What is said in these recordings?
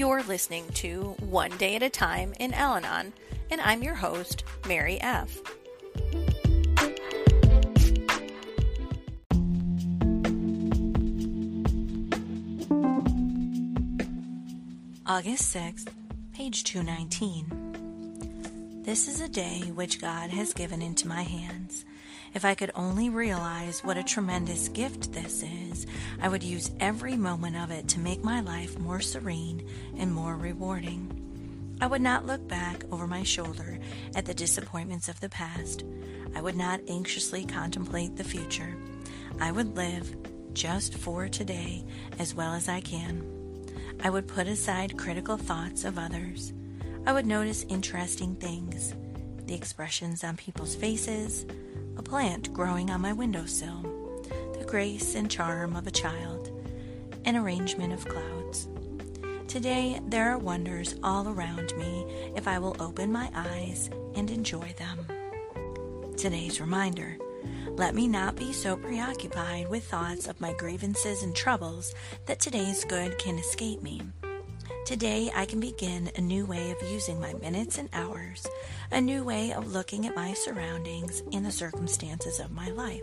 You're listening to One Day at a Time in Al-Anon, and I'm your host, Mary F. August 6th, page 219. This is a day which God has given into my hands. If I could only realize what a tremendous gift this is, I would use every moment of it to make my life more serene and more rewarding. I would not look back over my shoulder at the disappointments of the past. I would not anxiously contemplate the future. I would live just for today as well as I can. I would put aside critical thoughts of others. I would notice interesting things, the expressions on people's faces, a plant growing on my windowsill, the grace and charm of a child, an arrangement of clouds. Today there are wonders all around me if I will open my eyes and enjoy them. Today's reminder. Let me not be so preoccupied with thoughts of my grievances and troubles that today's good can escape me. Today I can begin a new way of using my minutes and hours, a new way of looking at my surroundings and the circumstances of my life.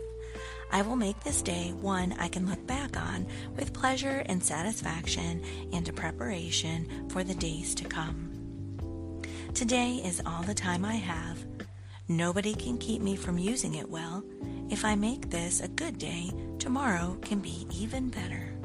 I will make this day one I can look back on with pleasure and satisfaction and a preparation for the days to come. Today is all the time I have. Nobody can keep me from using it well. If I make this a good day, tomorrow can be even better.